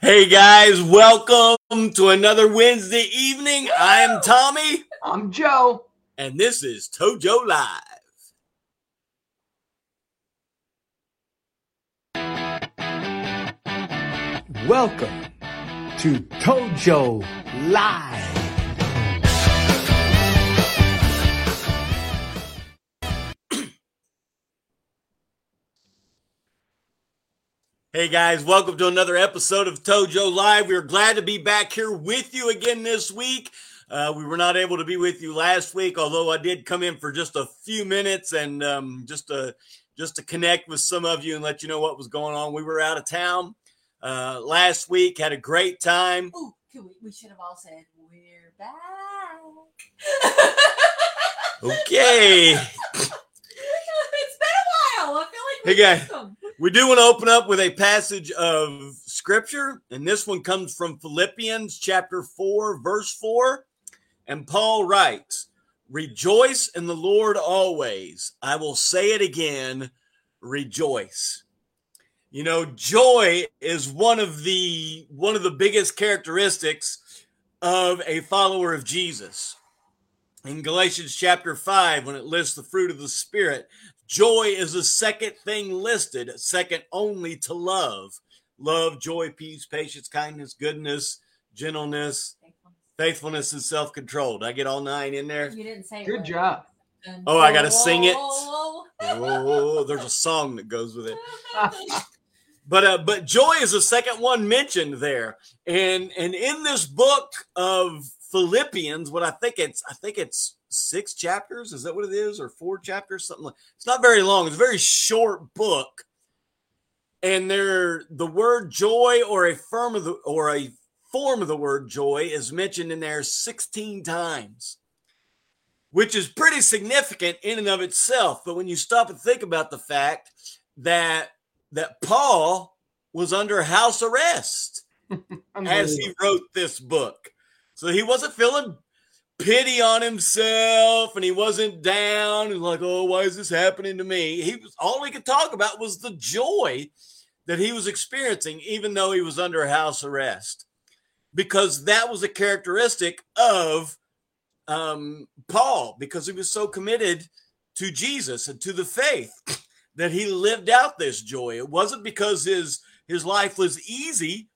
Hey guys, welcome to another Wednesday evening. I'm Tommy. I'm Joe. And this is Tojo Live. Welcome to Tojo Live. Hey guys, welcome to another episode of Tojo Live. We're glad to be back here with you again this week. We were not able to be with you last week, although I did come in for just a few minutes and just to connect with some of you and let you know what was going on. We were out of town last week, had a great time. Oh, we should have all said, we're back. Okay. It's been a while. I feel like we do want to open up with a passage of scripture, and this one comes from Philippians chapter 4, verse 4. And Paul writes, "Rejoice in the Lord always. I will say it again, rejoice." You know, joy is one of the biggest characteristics of a follower of Jesus. In Galatians chapter 5, when it lists the fruit of the Spirit, joy is the second thing listed, second only to love. Love, joy, peace, patience, kindness, goodness, gentleness, faithfulness, and self-control. Did I get all 9 in there? You didn't say it. Good job. Oh, I got to sing it. Oh, there's a song that goes with it. But joy is the second one mentioned there. And in this book of Philippians, what I think it's 6 chapters, is that what it is, or 4 chapters, something like it's not very long, it's a very short book, and the word joy or a form of the word joy is mentioned in there 16 times, which is pretty significant in and of itself. But when you stop and think about the fact that Paul was under house arrest as he wrote this book, so he wasn't feeling pity on himself, and he wasn't down and like, oh, why is this happening to me? All he could talk about was the joy that he was experiencing, even though he was under house arrest, because that was a characteristic of Paul, because he was so committed to Jesus and to the faith that he lived out this joy. It wasn't because his life was easy.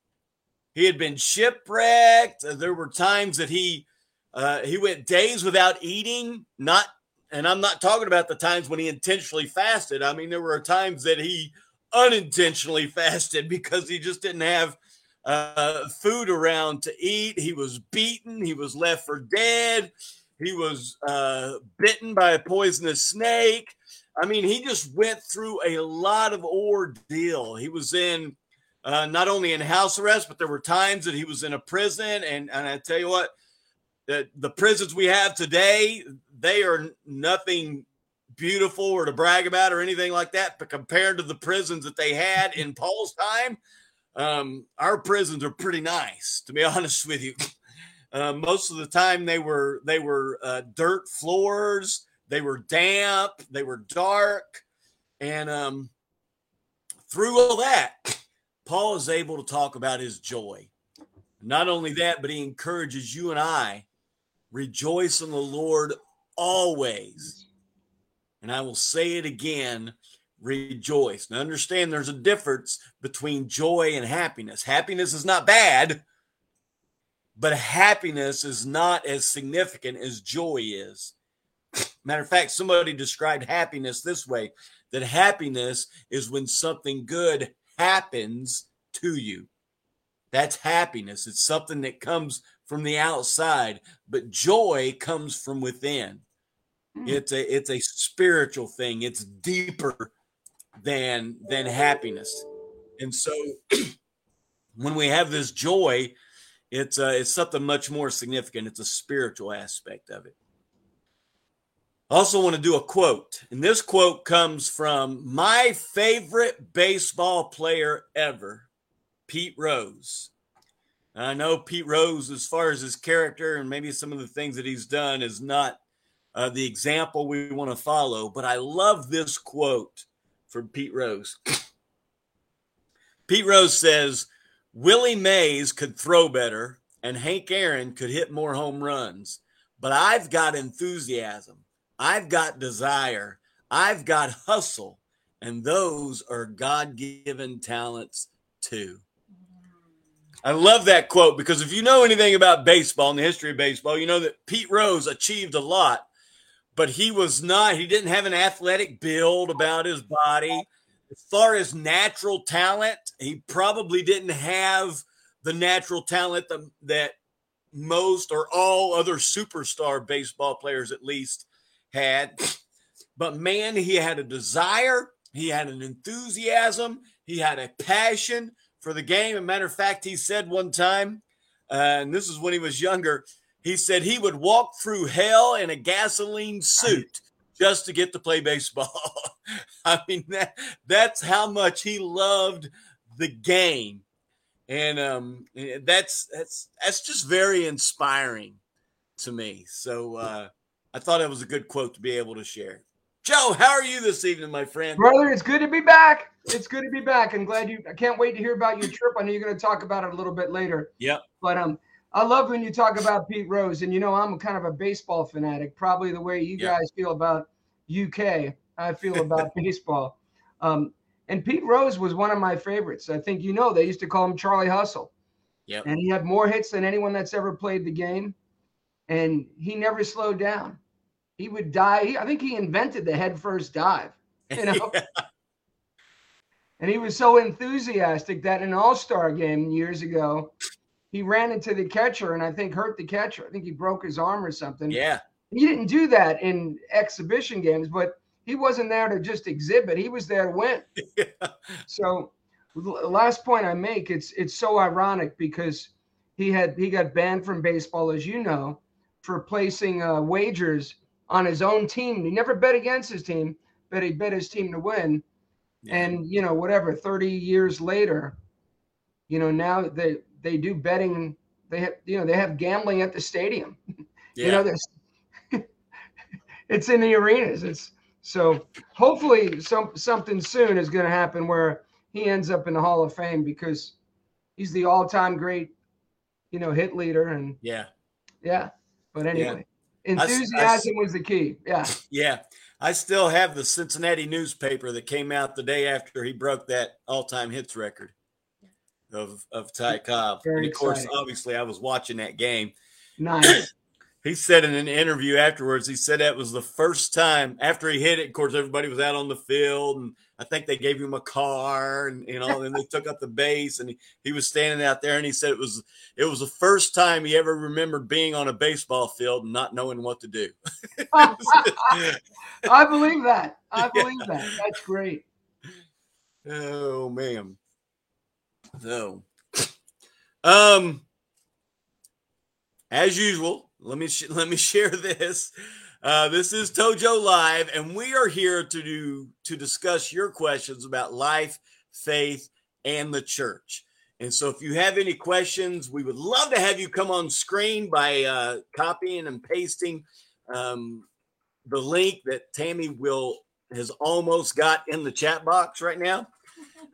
He had been shipwrecked. There were times that he went days without eating, and I'm not talking about the times when he intentionally fasted. I mean, there were times that he unintentionally fasted because he just didn't have food around to eat. He was beaten. He was left for dead. He was bitten by a poisonous snake. I mean, he just went through a lot of ordeal. He was in not only in house arrest, but there were times that he was in a prison. And I tell you what, the prisons we have today, they are nothing beautiful or to brag about or anything like that. But compared to the prisons that they had in Paul's time, our prisons are pretty nice, to be honest with you. Most of the time they were dirt floors. They were damp. They were dark. And through all that, Paul is able to talk about his joy. Not only that, but he encourages you and I, rejoice in the Lord always. And I will say it again, rejoice. Now understand there's a difference between joy and happiness. Happiness is not bad, but happiness is not as significant as joy is. Matter of fact, somebody described happiness this way, that happiness is when something good happens to you. That's happiness. It's something that comes from the outside, but joy comes from within. It's a spiritual thing. It's deeper than happiness. And so when we have this joy, it's something much more significant. It's a spiritual aspect of it. I also want to do a quote. And this quote comes from my favorite baseball player ever, Pete Rose. I know Pete Rose, as far as his character and maybe some of the things that he's done, is not the example we want to follow, but I love this quote from Pete Rose. Pete Rose says, Willie Mays could throw better and Hank Aaron could hit more home runs, but I've got enthusiasm. I've got desire. I've got hustle. And those are God-given talents too. I love that quote because if you know anything about baseball and the history of baseball, you know that Pete Rose achieved a lot, but he didn't have an athletic build about his body. As far as natural talent, he probably didn't have the natural talent that most or all other superstar baseball players at least had. But man, he had a desire. He had an enthusiasm. He had a passion for the game. As a matter of fact, he said one time, and this is when he was younger, he said he would walk through hell in a gasoline suit just to get to play baseball. I mean, that's how much he loved the game. And that's just very inspiring to me. So I thought it was a good quote to be able to share. Joe, how are you this evening, my friend? Brother, it's good to be back. It's good to be back. I can't wait to hear about your trip. I know you're going to talk about it a little bit later. Yep. But I love when you talk about Pete Rose. And, you know, I'm kind of a baseball fanatic, probably the way you guys feel about UK. I feel about baseball. And Pete Rose was one of my favorites. I think, you know, they used to call him Charlie Hustle. Yep. And he had more hits than anyone that's ever played the game. And he never slowed down. He would dive. I think he invented the headfirst dive, you know. Yeah. And he was so enthusiastic that in an all-star game years ago, he ran into the catcher and I think hurt the catcher. I think he broke his arm or something. Yeah. He didn't do that in exhibition games, but he wasn't there to just exhibit. He was there to win. Yeah. So last point I make, it's so ironic because he got banned from baseball, as you know, for placing wagers on his own team. He never bet against his team, but he bet his team to win. Yeah. And, you know, whatever, 30 years later, you know, now they do betting. They have, you know, they have gambling at the stadium. Yeah. You know, there's it's in the arenas. It's so hopefully something soon is going to happen where he ends up in the Hall of Fame because he's the all-time great, you know, hit leader. And yeah. But anyway. Yeah. Enthusiasm was the key. Yeah. Yeah. I still have the Cincinnati newspaper that came out the day after he broke that all-time hits record of Ty Cobb. Very and, of course, exciting. Obviously, I was watching that game. Nice. He said in an interview afterwards, he said that was the first time after he hit it. Of course, everybody was out on the field, and I think they gave him a car, and you know, and they took up the base, and he was standing out there, and he said it was the first time he ever remembered being on a baseball field and not knowing what to do. I believe that. I believe that. That's great. Oh man. So, as usual. Let me share this. This is Tojo Live, and we are here to discuss your questions about life, faith, and the church. And so if you have any questions, we would love to have you come on screen by copying and pasting the link that Tammy has almost got in the chat box right now.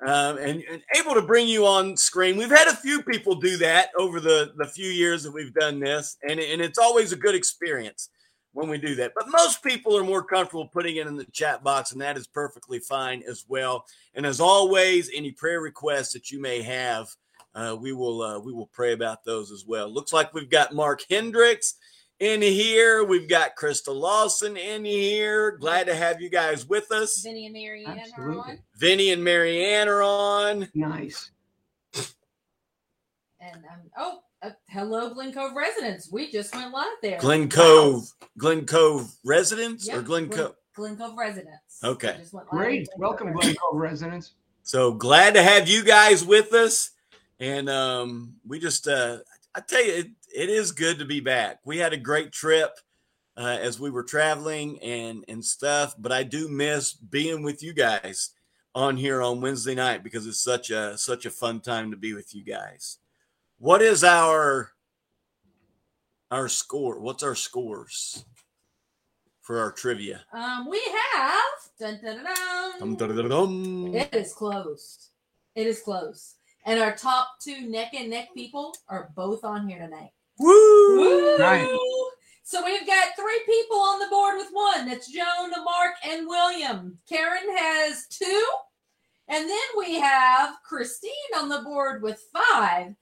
And able to bring you on screen. We've had a few people do that over the few years that we've done this, and it's always a good experience when we do that. But most people are more comfortable putting it in the chat box, and that is perfectly fine as well. And as always, any prayer requests that you may have, we will pray about those as well. Looks like we've got Mark Hendricks in here. We've got Crystal Lawson in here. Glad to have you guys with us. Vinny and Marianne Absolutely. Are on. Vinny and Marianne are on. Nice. And hello, Glen Cove residents. We just went live there. Glen Cove, wow. Glen Cove residents, yep. Or Glen Cove. Glen Cove residents. Okay. Great. Welcome, Glen Cove residents. So glad to have you guys with us, and we just I tell you. It is good to be back. We had a great trip as we were traveling and stuff, but I do miss being with you guys on here on Wednesday night because it's such a fun time to be with you guys. What is our score? What's our scores for our trivia? We have dun, dun, dun, dun. Dun, dun, dun, dun. It is close. And our top two neck and neck people are both on here tonight. Woo! Woo! Nice. So we've got three people on the board with one. That's Joan, Mark, and William. Karen has two. And then we have Christine on the board with 5.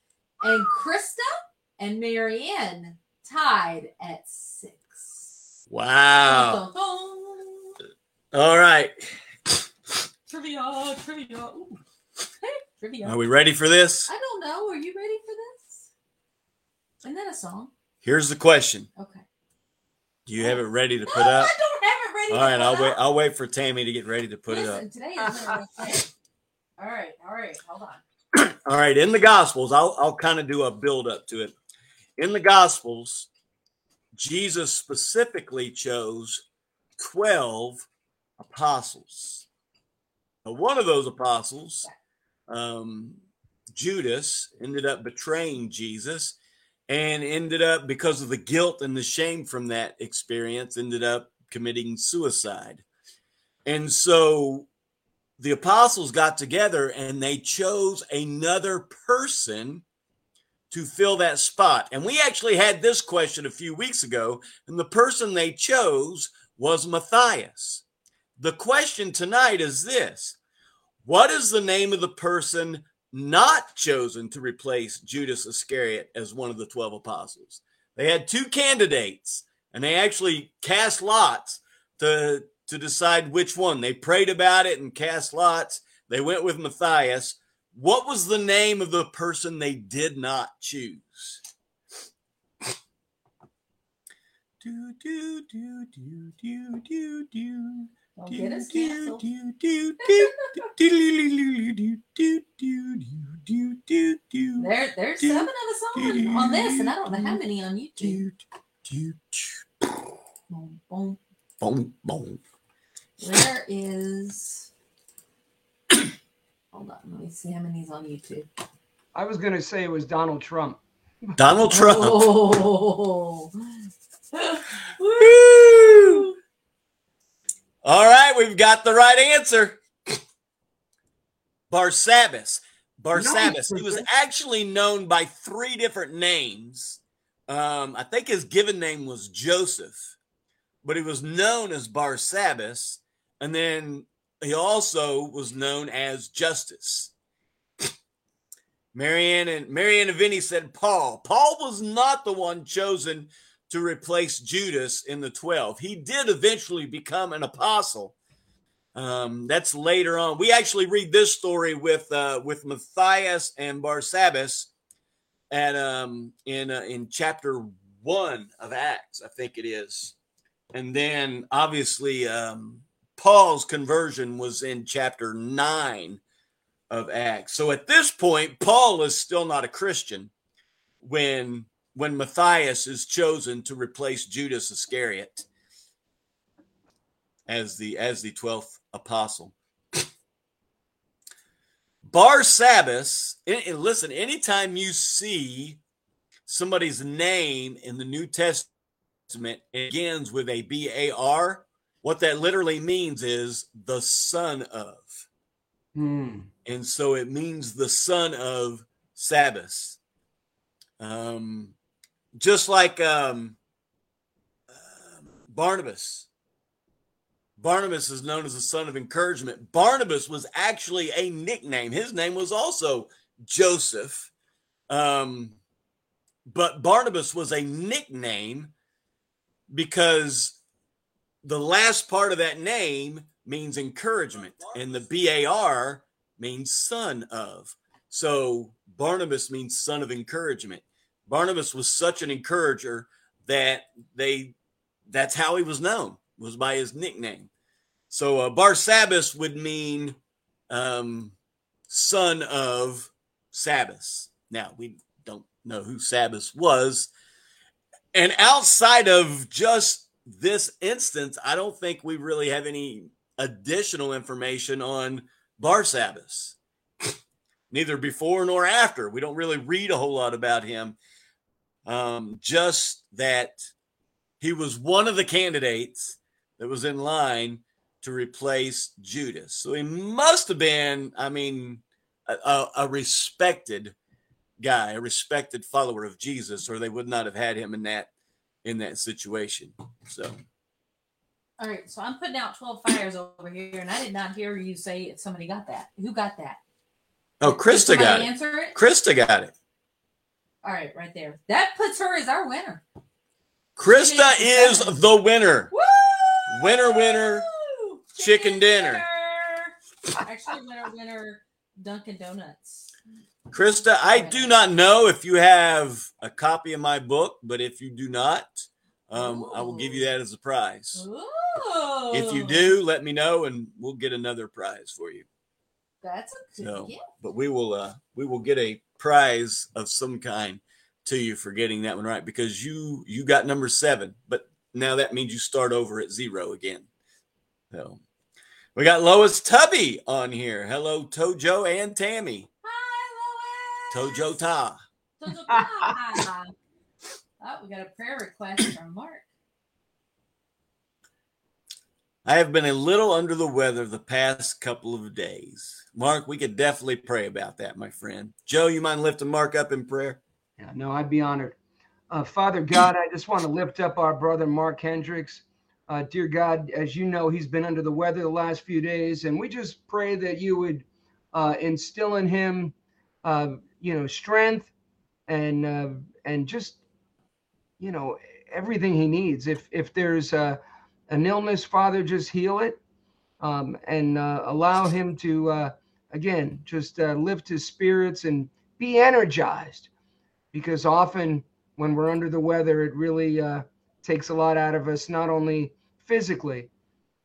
And Krista and Marianne tied at 6. Wow. Dun, dun, dun. All right. Trivia. Ooh. Hey, trivia. Are we ready for this? I don't know. Are you ready for this? Isn't that a song? Here's the question. Okay. Do you have it ready to put up? I don't have it ready. All right, I'll wait for Tammy to get ready to put it up. Today is really all right. Hold on. All right, in the Gospels, I'll kind of do a build up to it. In the Gospels, Jesus specifically chose 12 apostles. Now, one of those apostles, Judas, ended up betraying Jesus and ended up, because of the guilt and the shame from that experience, ended up committing suicide. And so the apostles got together and they chose another person to fill that spot. And we actually had this question a few weeks ago, and the person they chose was Matthias. The question tonight is this: what is the name of the person not chosen to replace Judas Iscariot as one of the 12 apostles? They had 2 candidates, and they actually cast lots to decide which one. They prayed about it and cast lots. They went with Matthias. What was the name of the person they did not choose? Do, do, do, do, do, do, do. Don't get us canceled. There's 7 of us on this, and I don't know how many on YouTube. Where is... Hold on, let me see how many's on YouTube. I was going to say it was Donald Trump. Donald Trump. Oh. Woo! All right, we've got the right answer. Barsabbas. He was actually known by 3 different names. I think his given name was Joseph, but he was known as Barsabbas, and then he also was known as Justus. Marianne and Vinny said Paul. Paul was not the one chosen to replace Judas in the 12. He did eventually become an apostle. That's later on. We actually read this story with Matthias and Barsabbas at in chapter 1 of Acts, I think it is. And then obviously Paul's conversion was in chapter 9 of Acts. So at this point, Paul is still not a Christian when Matthias is chosen to replace Judas Iscariot as the 12th apostle. Barsabbas, and listen, anytime you see somebody's name in the New Testament, it begins with a B-A-R. What that literally means is the son of. And so it means the son of Sabbath. Just like Barnabas. Barnabas is known as the son of encouragement. Barnabas was actually a nickname. His name was also Joseph. But Barnabas was a nickname because the last part of that name means encouragement, and the B-A-R means son of. So Barnabas means son of encouragement. Barnabas was such an encourager that that's how he was known, was by his nickname. So Barsabbas would mean son of Sabbath. Now, we don't know who Sabbath was. And outside of just this instance, I don't think we really have any additional information on Barsabbas, neither before nor after. We don't really read a whole lot about him. Just that he was one of the candidates that was in line to replace Judas. So he must have been, a respected guy, a respected follower of Jesus, or they would not have had him in that situation. So. All right, so I'm putting out 12 fires over here, and I did not hear you say if somebody got that. Who got that? Oh, Krista got it. Answer it. Krista got it. All right, right there. That puts her as our winner. Krista is the winner. Woo! Winner, winner, chicken dinner. Actually, winner, winner, Dunkin' Donuts. Krista, I do not know if you have a copy of my book, but if you do not, I will give you that as a prize. Ooh. If you do, let me know, and we'll get another prize for you. That's a good gift. But we will get a prize of some kind to you for getting that one right, because you got number 7, but now that means you start over at 0 again. So we got Lois Tubby on here. Hello, Tojo and Tammy. Hi, Lois. Tojo Ta. Tojo Ta. Oh, we got a prayer request from Mark. I have been a little under the weather the past couple of days. Mark, we could definitely pray about that, my friend. Joe, you mind lifting Mark up in prayer? Yeah, no, I'd be honored. Father God, I just want to lift up our brother Mark Hendricks. Dear God, as you know, he's been under the weather the last few days, and we just pray that you would instill in him, strength and just, everything he needs. If there's an illness, Father, just heal it and allow him to, again, just lift his spirits and be energized. Because often when we're under the weather, it really takes a lot out of us, not only physically,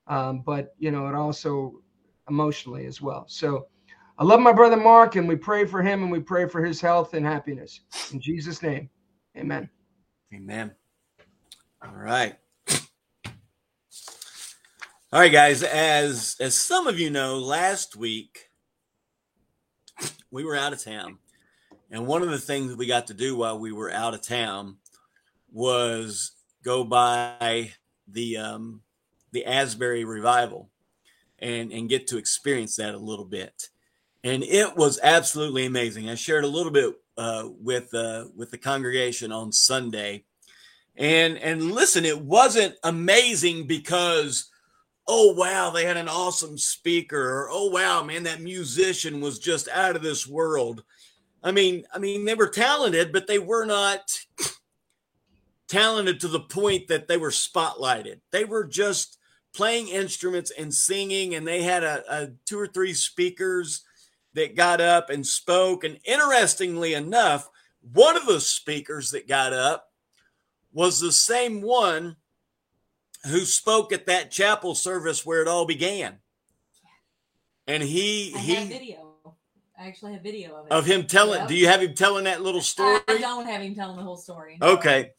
but, it also emotionally as well. So I love my brother Mark, and we pray for him, and we pray for his health and happiness. In Jesus' name, amen. Amen. All right. All right, guys, as some of you know, last week we were out of town. And one of the things that we got to do while we were out of town was go by the Asbury Revival and get to experience that a little bit. And it was absolutely amazing. I shared a little bit with the congregation on Sunday. And listen, it wasn't amazing because, oh, wow, they had an awesome speaker. Or, oh, wow, man, that musician was just out of this world. I mean, they were talented, but they were not talented to the point that they were spotlighted. They were just playing instruments and singing, and they had a 2 or 3 speakers that got up and spoke. And interestingly enough, one of the speakers that got up was the same one who spoke at that chapel service where it all began. And he had video. I actually have video of it. Of him telling, do you have him telling that little story? I don't have him telling the whole story. Okay.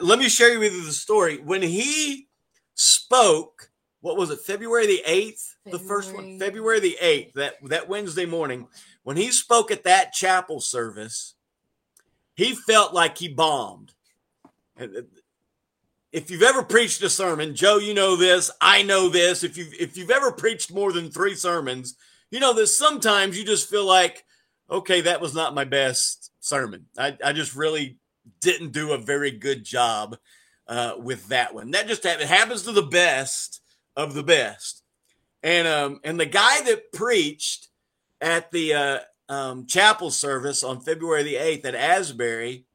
Let me share you with you the story. When he spoke, what was it, February the 8th? The first one, February the 8th, that Wednesday morning, when he spoke at that chapel service, he felt like he bombed. If you've ever preached a sermon, Joe, you know this, I know this. If you've ever preached more than 3 sermons, you know that sometimes you just feel like, okay, that was not my best sermon. I just really didn't do a very good job with that one. That just happens to the best of the best. And the guy that preached at the chapel service on February the 8th at Asbury,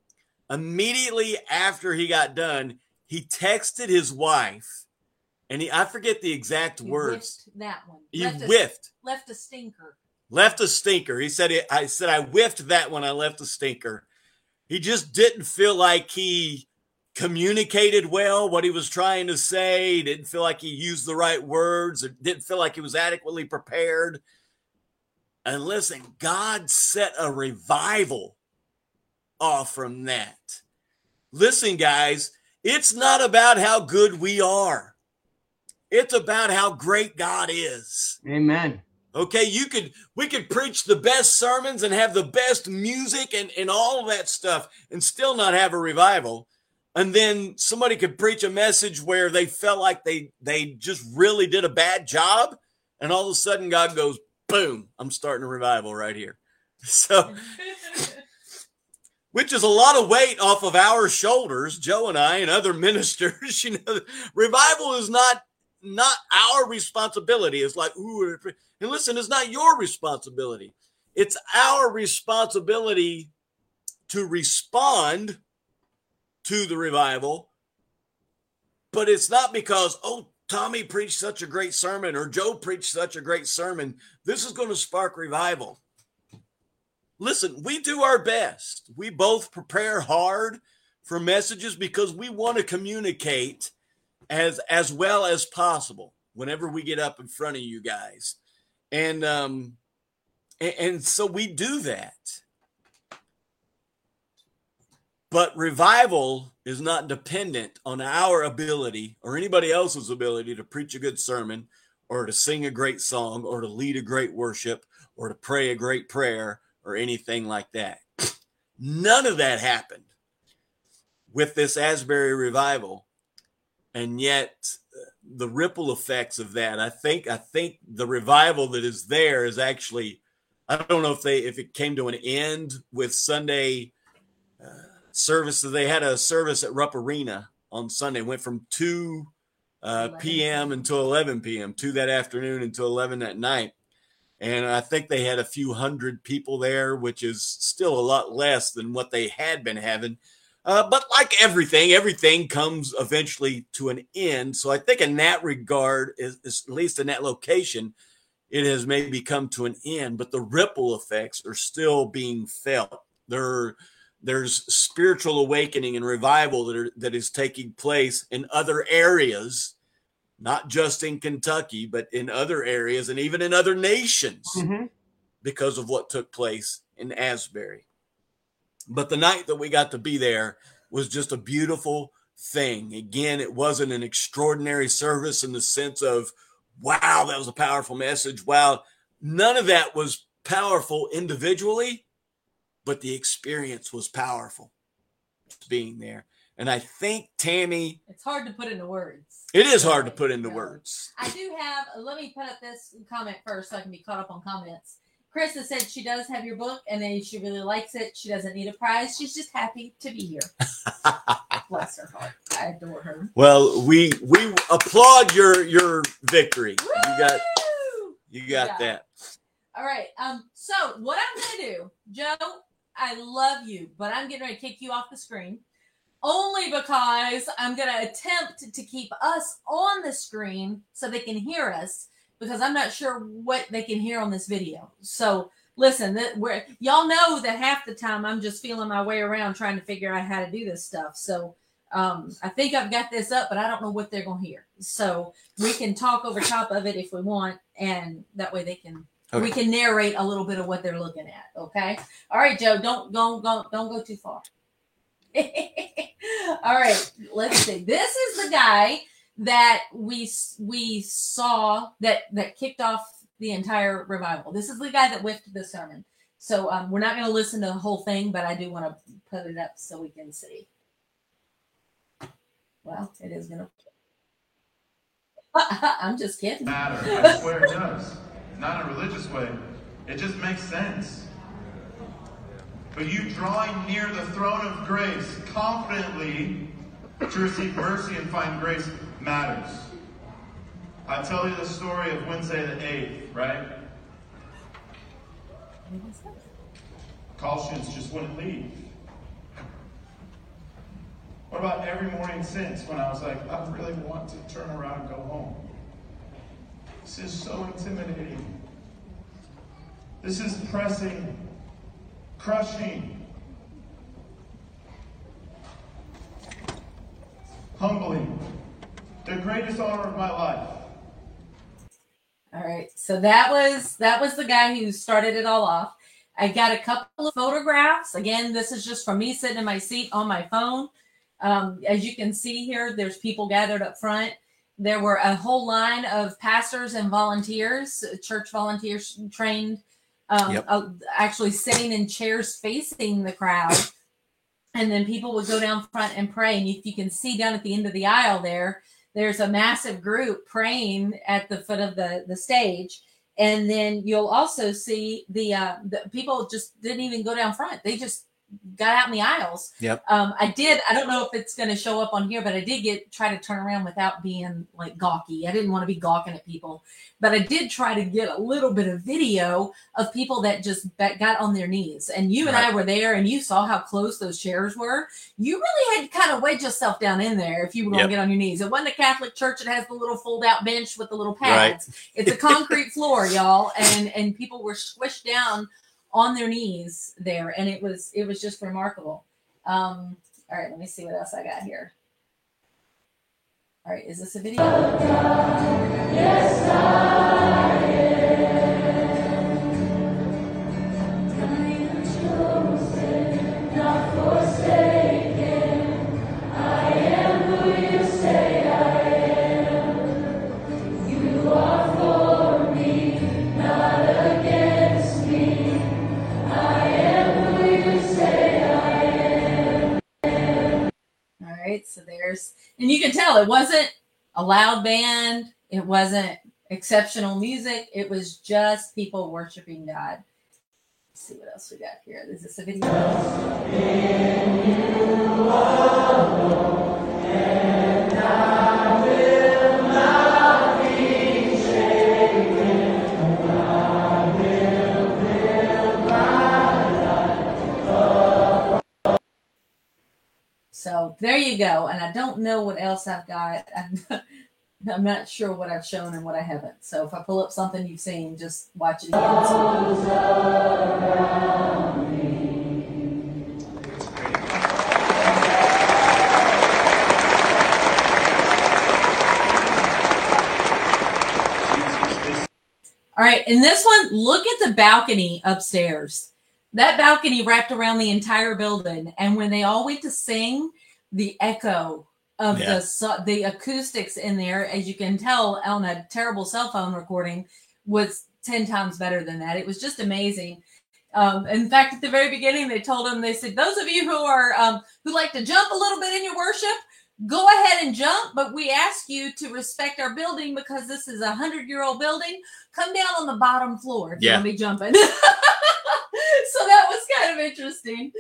immediately after he got done, he texted his wife. And I forget the exact words. That one. He whiffed. Left a stinker. Left a stinker. He said, I whiffed that one. I left a stinker. He just didn't feel like he communicated well what he was trying to say. He didn't feel like he used the right words. It didn't feel like he was adequately prepared. And listen, God set a revival off from that. Listen, guys, it's not about how good we are. It's about how great God is. Amen. Okay, we could preach the best sermons and have the best music and all of that stuff and still not have a revival. And then somebody could preach a message where they felt like they just really did a bad job. And all of a sudden God goes, boom, I'm starting a revival right here. So, which is a lot of weight off of our shoulders, Joe and I and other ministers. You know, revival is not our responsibility. It's like, ooh, and listen, it's not your responsibility. It's our responsibility to respond to the revival, but it's not because, oh, Tommy preached such a great sermon or Joe preached such a great sermon, this is going to spark revival. Listen, we do our best. We both prepare hard for messages because we want to communicate as well as possible whenever we get up in front of you guys. And so we do that. But revival is not dependent on our ability or anybody else's ability to preach a good sermon or to sing a great song or to lead a great worship or to pray a great prayer or anything like that. None of that happened with this Asbury revival. And yet the ripple effects of that, I think the revival that is there is actually, I don't know if it came to an end with Sunday services. They had a service at Rupp Arena on Sunday. Went from 2 p.m. until 11 p.m., 2 that afternoon until 11 that night. And I think they had a few hundred people there, which is still a lot less than what they had been having. But like everything comes eventually to an end. So I think in that regard, is at least in that location, it has maybe come to an end. But the ripple effects are still being felt. There's spiritual awakening and revival that is taking place in other areas, not just in Kentucky, but in other areas and even in other nations because of what took place in Asbury. But the night that we got to be there was just a beautiful thing. Again, it wasn't an extraordinary service in the sense of, wow, that was a powerful message. Wow, none of that was powerful individually. But the experience was powerful being there. And I think, Tammy, it's hard to put into words. It is hard to put into words. I do have, let me put up this comment first so I can be caught up on comments. Chris has said she does have your book and then she really likes it. She doesn't need a prize. She's just happy to be here. Bless her heart. I adore her. Well, we applaud your victory. Woo! You got that. All right. So what I'm going to do, Joe, I love you, but I'm getting ready to kick you off the screen only because I'm going to attempt to keep us on the screen so they can hear us because I'm not sure what they can hear on this video. So listen, y'all know that half the time I'm just feeling my way around trying to figure out how to do this stuff. So I think I've got this up, but I don't know what they're going to hear. So we can talk over top of it if we want, and that way they can... Okay. We can narrate a little bit of what they're looking at. Okay. All right, Joe, don't go too far. All right. Let's see. This is the guy that we saw that kicked off the entire revival. This is the guy that whiffed the sermon. So we're not going to listen to the whole thing, but I do want to put it up so we can see. Well, it is going to. I'm just kidding. I swear it does. Not in a religious way. It just makes sense. But you drawing near the throne of grace confidently to receive mercy and find grace matters. I tell you the story of Wednesday the 8th, right? Colossians just wouldn't leave. What about every morning since when I was like, I really want to turn around and go home? This is so intimidating. This is pressing, crushing, humbling. The greatest honor of my life. All right, so that was the guy who started it all off. I got a couple of photographs. Again, this is just from me sitting in my seat on my phone. As you can see here, there's people gathered up front. There were a whole line of pastors and volunteers, church volunteers trained, actually sitting in chairs facing the crowd. And then people would go down front and pray. And if you can see down at the end of the aisle there's a massive group praying at the foot of the stage. And then you'll also see the people just didn't even go down front. They just got out in the aisles. Yep. I don't know if it's going to show up on here, but I did try to turn around without being like gawky. I didn't want to be gawking at people, but I did try to get a little bit of video of people that just got on their knees. And you and I were there, and you saw how close those chairs were. You really had to kind of wedge yourself down in there if you were going to get on your knees. It wasn't a Catholic church that has the little fold-out bench with the little pads. Right. It's a concrete floor, y'all, and people were squished down on their knees there, and it was just remarkable. All right, let me see what else I got here. All right, is this a video? Yes, I am. I am chosen, not forsaken. I am who you say I am. You are for me, not against me. I am who you say I am. All right, so there's, and you can tell it wasn't a loud band. It wasn't exceptional music. It was just people worshiping God. Let's see what else we got here. Is this a video? In you are Lord, and I will not be shaken. So there you go. And I don't know what else I've got. I'm not sure what I've shown and what I haven't. So if I pull up something you've seen, just watch it again. All right. And this one, look at the balcony upstairs. That balcony wrapped around the entire building, and when they all went to sing, the echo of the acoustics in there, as you can tell on a terrible cell phone recording, was 10 times better than that. It was just amazing. In fact, at the very beginning, they told them, they said, those of you who are who like to jump a little bit in your worship, go ahead and jump, but we ask you to respect our building because this is a 100-year-old building. Come down on the bottom floor if you want to be jumping. So that was kind of interesting.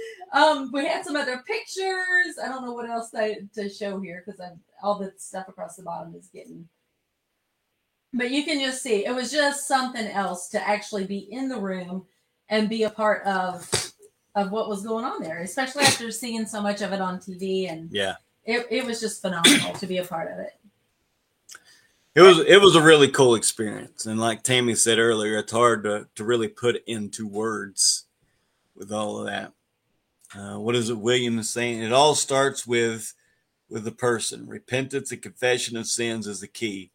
We had some other pictures. I don't know what else to show here because all the stuff across the bottom is getting. But you can just see it was just something else to actually be in the room and be a part of what was going on there, especially after seeing so much of it on TV. And it was just phenomenal to be a part of it. It was a really cool experience. And like Tammy said earlier, it's hard to really put into words with all of that. What is it William is saying? It all starts with the person. Repentance and confession of sins is the key.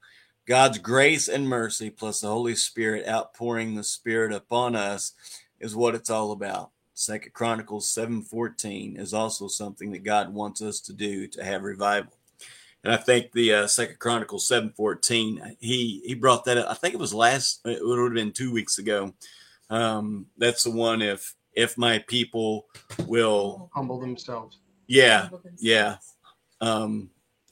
God's grace and mercy plus the Holy Spirit outpouring the Spirit upon us is what it's all about. 2 Chronicles 7:14 is also something that God wants us to do to have revival. And I think the 2 Chronicles 7:14, he brought that up. I think it was it would have been 2 weeks ago. That's the one, if my people will humble themselves. Yeah, humble themselves. Yeah.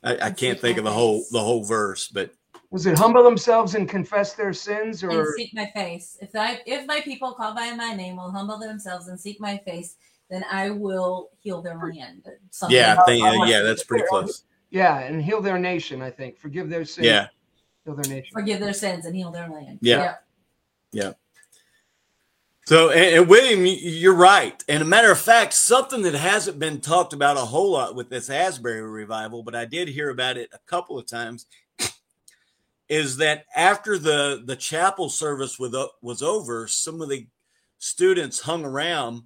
I can't think of the whole verse, but. Was it humble themselves and confess their sins, or? And seek my face. If my people called by my name will humble themselves and seek my face, then I will heal their land. Something. Yeah, that's pretty close. Yeah, and heal their nation, I think. Forgive their sins. Yeah. Heal their nation. Forgive their sins and heal their land. Yeah. Yeah. So, and William, you're right. And a matter of fact, something that hasn't been talked about a whole lot with this Asbury revival, but I did hear about it a couple of times, is that after the chapel service was over, some of the students hung around.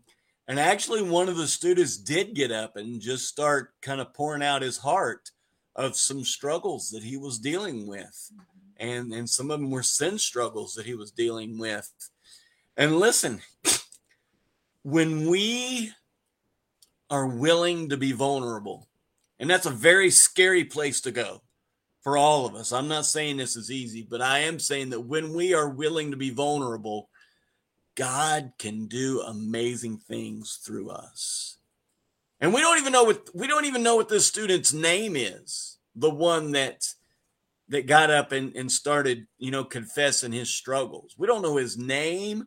And actually, one of the students did get up and just start kind of pouring out his heart of some struggles that he was dealing with. And some of them were sin struggles that he was dealing with. And listen, when we are willing to be vulnerable, and that's a very scary place to go for all of us. I'm not saying this is easy, but I am saying that when we are willing to be vulnerable, God can do amazing things through us. And we don't even know what this student's name is, the one that that got up and started, you know, confessing his struggles. We don't know his name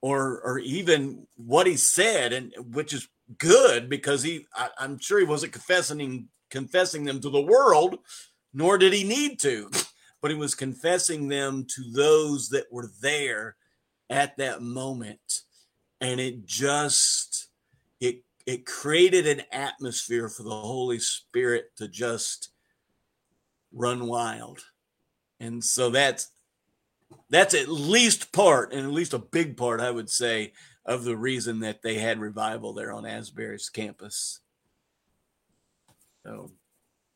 or even what he said, and which is good, because I'm sure he wasn't confessing them to the world, nor did he need to, but he was confessing them to those that were there at that moment. And it just, it created an atmosphere for the Holy Spirit to just run wild. And so that's at least part, and at least a big part, I would say, of the reason that they had revival there on Asbury's campus. So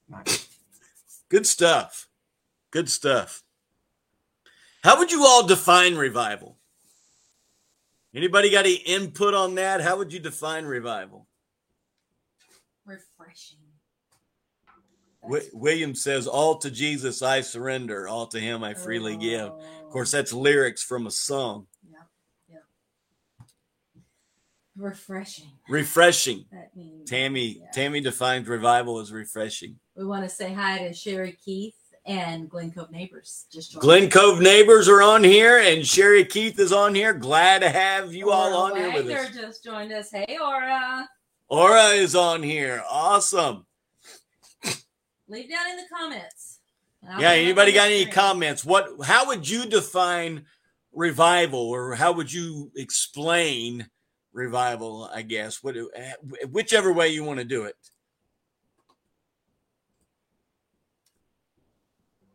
nice. Good stuff. Good stuff. How would you all define revival? Anybody got any input on that? How would you define revival? Refreshing. William says, all to Jesus I surrender, all to him I freely give. Of course, that's lyrics from a song. Refreshing. That means, Tammy. Yeah. Tammy defines revival as refreshing. We want to say hi to Sherry Keith and Glen Cove neighbors. Glen Cove neighbors are on here, and Sherry Keith is on here. Glad to have you all on Wagner here with us. Aura just joined us. Hey, Aura. Aura is on here. Awesome. Leave down in the comments. Yeah. Anybody got any comments? How would you define revival, or how would you explain revival, I guess, whichever way you want to do it.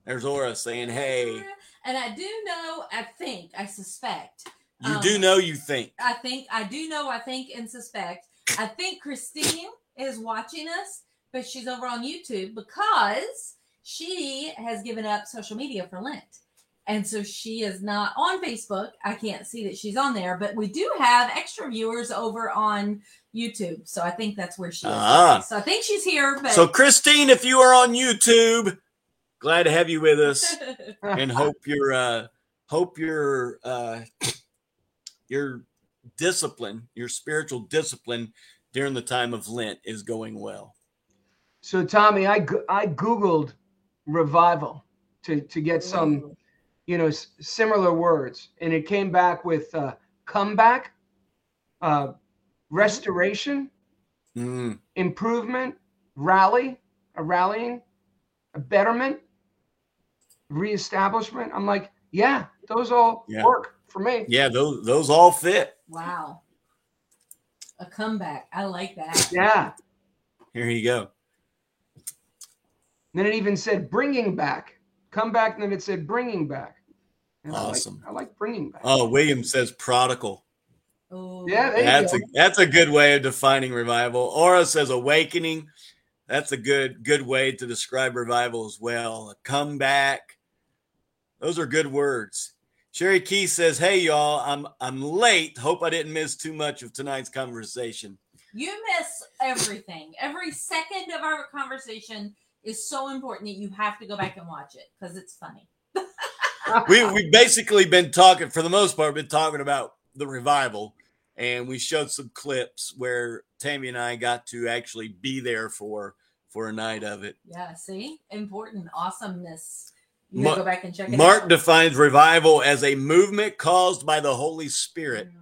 There's Aura saying, hey. And I do know, I suspect. I think and suspect. I think Christine is watching us, but she's over on YouTube because she has given up social media for Lent. And so she is not on Facebook. I can't see that she's on there, but we do have extra viewers over on YouTube. So I think that's where she is. Uh-huh. So I think she's here. So Christine, if you are on YouTube, glad to have you with us, and hope your discipline, your spiritual discipline during the time of Lent is going well. So Tommy, I Googled revival to get some, you know, similar words, and it came back with comeback, restoration, improvement, rallying, a betterment, reestablishment. I'm like, yeah, those all work for me. Yeah, those all fit. Wow, a comeback. I like that. Yeah. Here you go. Then it even said bringing back. Come back, and then it said bringing back. And awesome. I like bringing back. Oh, William says prodigal. Oh, yeah, that's a good way of defining revival. Aura says awakening. That's a good way to describe revival as well. A comeback. Those are good words. Sherry Key says, "Hey y'all, I'm late. Hope I didn't miss too much of tonight's conversation." You miss everything. Every second of our conversation is so important that you have to go back and watch it because it's funny. We've basically been talking, for the most part, about the revival, and we showed some clips where Tammy and I got to actually be there for a night of it. Yeah, see? Important. Awesomeness. You gotta go back and check it out. Mark defines revival as a movement caused by the Holy Spirit. Mm-hmm.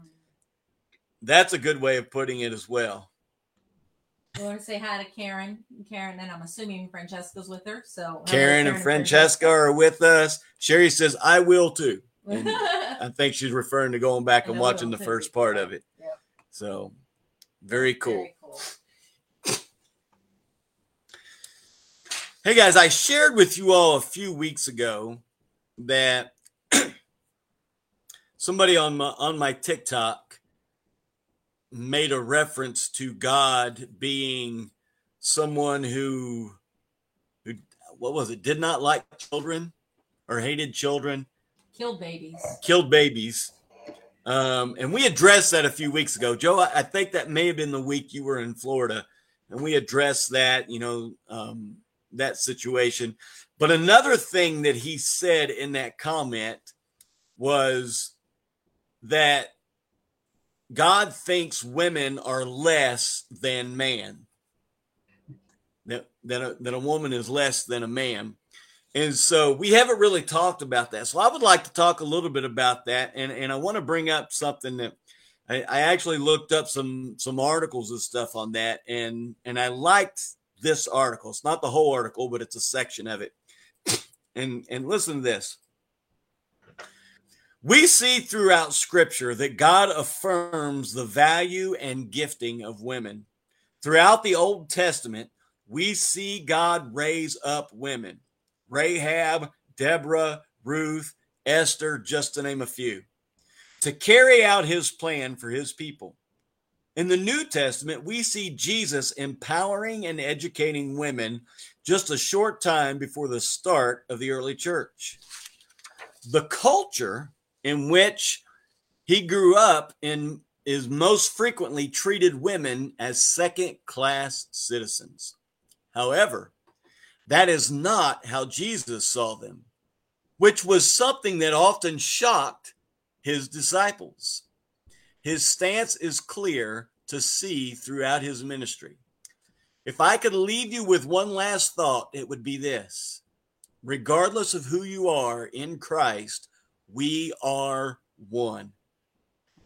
That's a good way of putting it as well. I want to say hi to Karen. Karen, and I'm assuming Francesca's with her. So Karen and Francesca are with us. Sherry says, I will too. And I think she's referring to going back and watching the first part of it. Yep. So very cool. Hey, guys, I shared with you all a few weeks ago that somebody on my TikTok made a reference to God being someone who what was it? Did not like children or hated children. Killed babies. And we addressed that a few weeks ago. Joe, I think that may have been the week you were in Florida, and we addressed that, you know, that situation. But another thing that he said in that comment was that God thinks women are less than man. That a woman is less than a man. And so we haven't really talked about that. So I would like to talk a little bit about that. And I want to bring up something that I actually looked up some articles and stuff on that. And I liked this article. It's not the whole article, but it's a section of it. And listen to this. We see throughout Scripture that God affirms the value and gifting of women. Throughout the Old Testament, we see God raise up women. Rahab, Deborah, Ruth, Esther, just to name a few, to carry out his plan for his people. In the New Testament, we see Jesus empowering and educating women just a short time before the start of the early church. The culture in which he grew up in is most frequently treated women as second-class citizens. However, that is not how Jesus saw them, which was something that often shocked his disciples. His stance is clear to see throughout his ministry. If I could leave you with one last thought, it would be this. Regardless of who you are in Christ, we are one.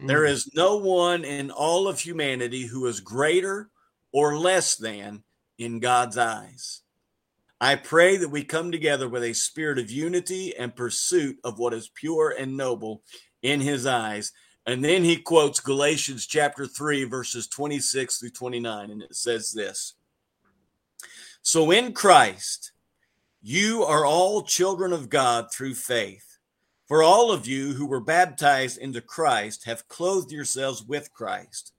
Mm. There is no one in all of humanity who is greater or less than in God's eyes. I pray that we come together with a spirit of unity and pursuit of what is pure and noble in his eyes. And then he quotes Galatians chapter 3, verses 26 through 29, and it says this. So in Christ, you are all children of God through faith. For all of you who were baptized into Christ have clothed yourselves with Christ.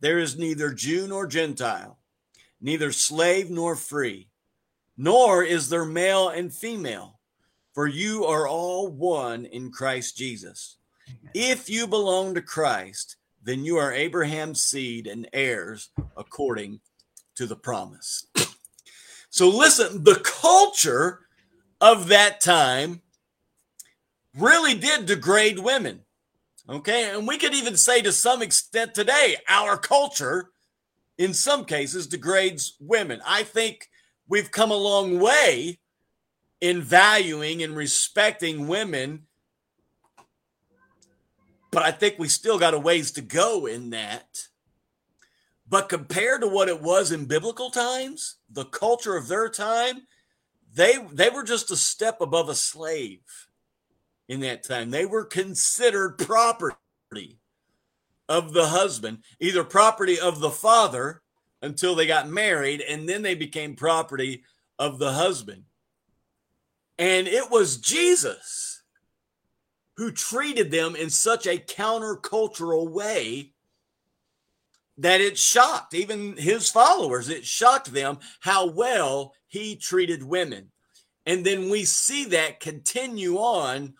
There is neither Jew nor Gentile, neither slave nor free. Nor is there male and female, for you are all one in Christ Jesus. If you belong to Christ, then you are Abraham's seed and heirs according to the promise. So listen, the culture of that time really did degrade women. Okay, and we could even say to some extent today, our culture in some cases degrades women. I think we've come a long way in valuing and respecting women, but I think we still got a ways to go in that. But compared to what it was in biblical times, the culture of their time, they were just a step above a slave in that time. They were considered property of the husband, either property of the father, until they got married, and then they became property of the husband. And it was Jesus who treated them in such a countercultural way that it shocked even his followers. It shocked them how well he treated women. And then we see that continue on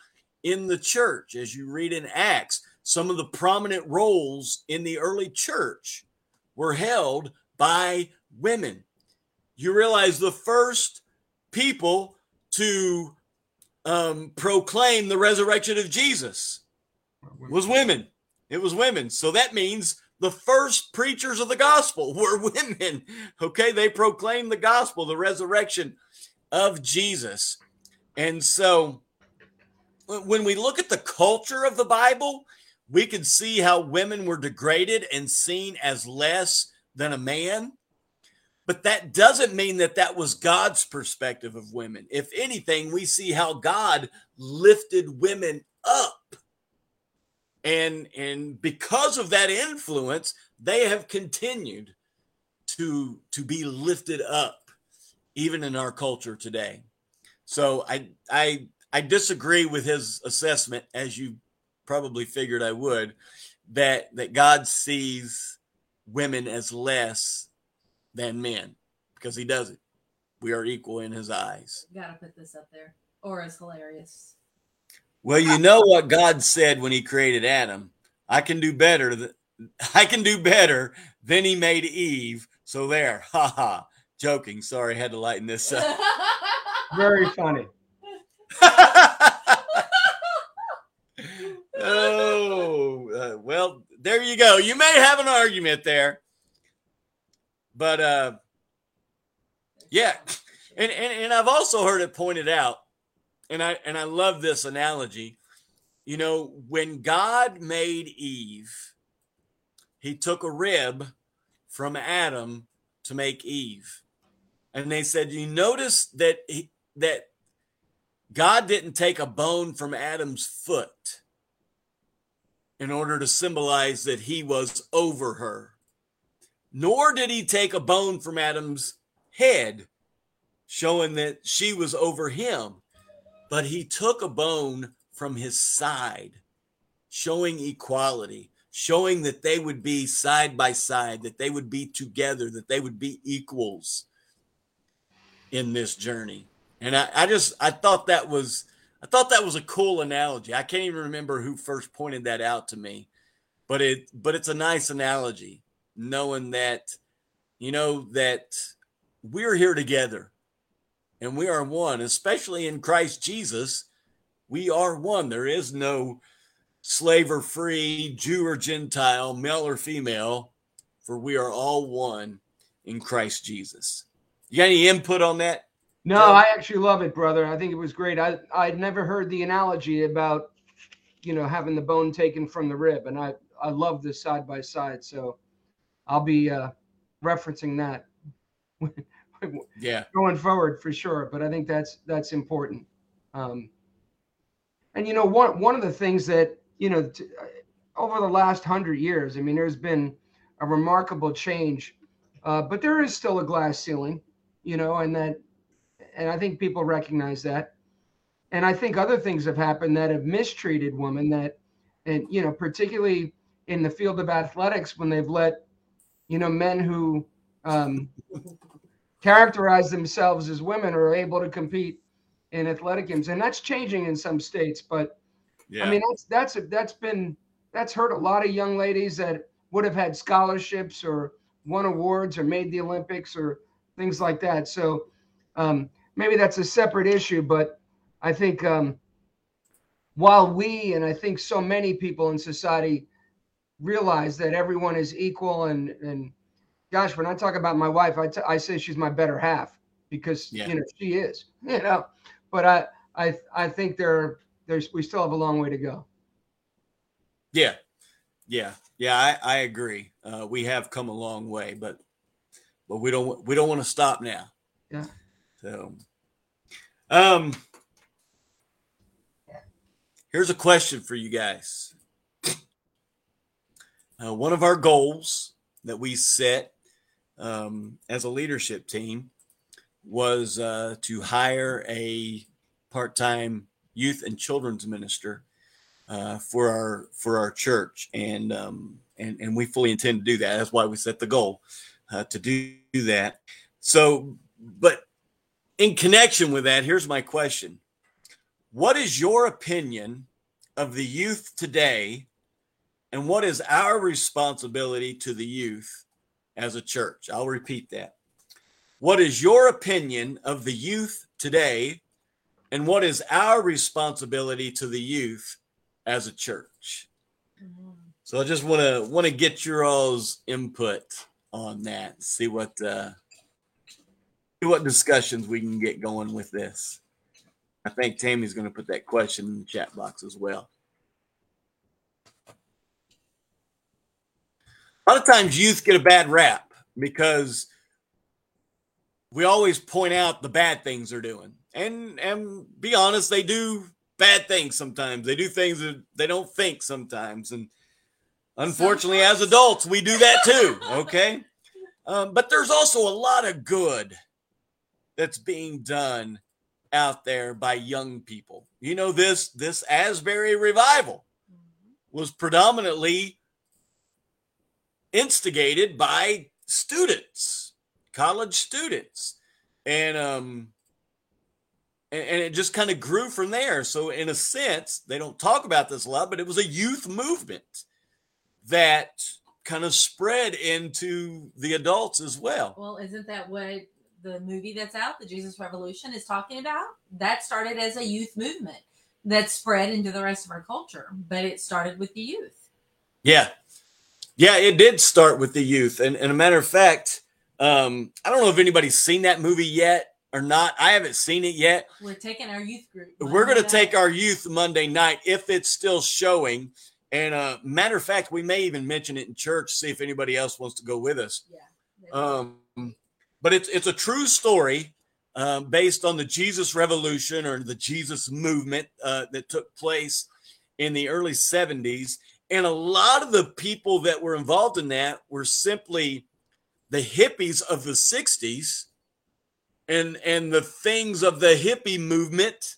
in the church. As you read in Acts, some of the prominent roles in the early church were held by women. You realize the first people to proclaim the resurrection of Jesus was women. It was women. So that means the first preachers of the gospel were women. Okay, they proclaimed the gospel, the resurrection of Jesus. And so when we look at the culture of the Bible, we can see how women were degraded and seen as less than a man, but that doesn't mean that that was God's perspective of women. If anything, we see how God lifted women up, and because of that influence, they have continued to be lifted up, even in our culture today. So I disagree with his assessment, as you probably figured I would, that God sees women as less than men, because he doesn't. We are equal in his eyes. Gotta put this up there, or it's hilarious. Well, you know what God said when he created Adam: I can do better than he made Eve. So there, haha. Joking. Sorry, had to lighten this up. Very funny. Well, there you go. You may have an argument there, but yeah. And I've also heard it pointed out and I love this analogy. You know, when God made Eve, he took a rib from Adam to make Eve. And they said, you notice that that God didn't take a bone from Adam's foot in order to symbolize that he was over her. Nor did he take a bone from Adam's head, showing that she was over him. But he took a bone from his side, showing equality, showing that they would be side by side, that they would be together, that they would be equals in this journey. And I thought that was a cool analogy. I can't even remember who first pointed that out to me, but it's a nice analogy, knowing that, you know, that we're here together and we are one, especially in Christ Jesus. We are one. There is no slave or free, Jew or Gentile, male or female, for we are all one in Christ Jesus. You got any input on that? No, I actually love it, brother. I think it was great. I'd never heard the analogy about, you know, having the bone taken from the rib, and I love this side by side. So I'll be referencing that going forward for sure. But I think that's important. And, you know, one of the things that, you know, over the last 100 years, I mean, there's been a remarkable change, but there is still a glass ceiling, you know, and I think people recognize that. And I think other things have happened that have mistreated women and, you know, particularly in the field of athletics, when they've let, you know, men who characterize themselves as women are able to compete in athletic games. And that's changing in some states, but yeah. I mean, that's hurt a lot of young ladies that would have had scholarships or won awards or made the Olympics or things like that. So maybe that's a separate issue, but I think while we, and I think so many people in society realize that everyone is equal, and gosh, when I talk about my wife, I say she's my better half because, you know, she is, you know. But I think we still have a long way to go. Yeah. I agree. We have come a long way, but we don't want to stop now. Yeah. So, here's a question for you guys. One of our goals that we set as a leadership team was to hire a part-time youth and children's minister for our church, and we fully intend to do that. That's why we set the goal to do that. So, but in connection with that, here's my question: what is your opinion of the youth today, and what is our responsibility to the youth as a church? I'll repeat that. What is your opinion of the youth today, and what is our responsibility to the youth as a church? Mm-hmm. So I just want to get your all's input on that. See what discussions we can get going with this. I think Tammy's going to put that question in the chat box as well. A lot of times youth get a bad rap because we always point out the bad things they're doing. And be honest, they do bad things sometimes. They do things that they don't think sometimes. And unfortunately, as adults, we do that too, okay? But there's also a lot of good that's being done out there by young people. You know, this Asbury Revival was predominantly instigated by students. College students, and it just kind of grew from there. So in a sense, they don't talk about this a lot, but it was a youth movement that kind of spread into the adults as well. Well, isn't that what the movie that's out, the Jesus Revolution, is talking about? That started as a youth movement that spread into the rest of our culture, but it started with the youth. Yeah, it did start with the youth, and a matter of fact, I don't know if anybody's seen that movie yet. or not, I haven't seen it yet. We're taking our youth group. We're going to take our youth Monday night if it's still showing. And matter of fact, we may even mention it in church, see if anybody else wants to go with us. Yeah. But it's a true story based on the Jesus Revolution or the Jesus movement that took place in the early 70s. And a lot of the people that were involved in that were simply the hippies of the 60s. And the things of the hippie movement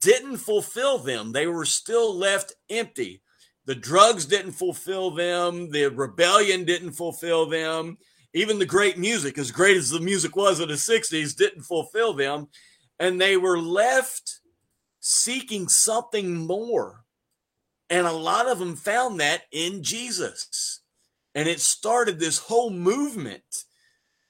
didn't fulfill them. They were still left empty. The drugs didn't fulfill them. The rebellion didn't fulfill them. Even the great music, as great as the music was in the 60s, didn't fulfill them. And they were left seeking something more. And a lot of them found that in Jesus. And it started this whole movement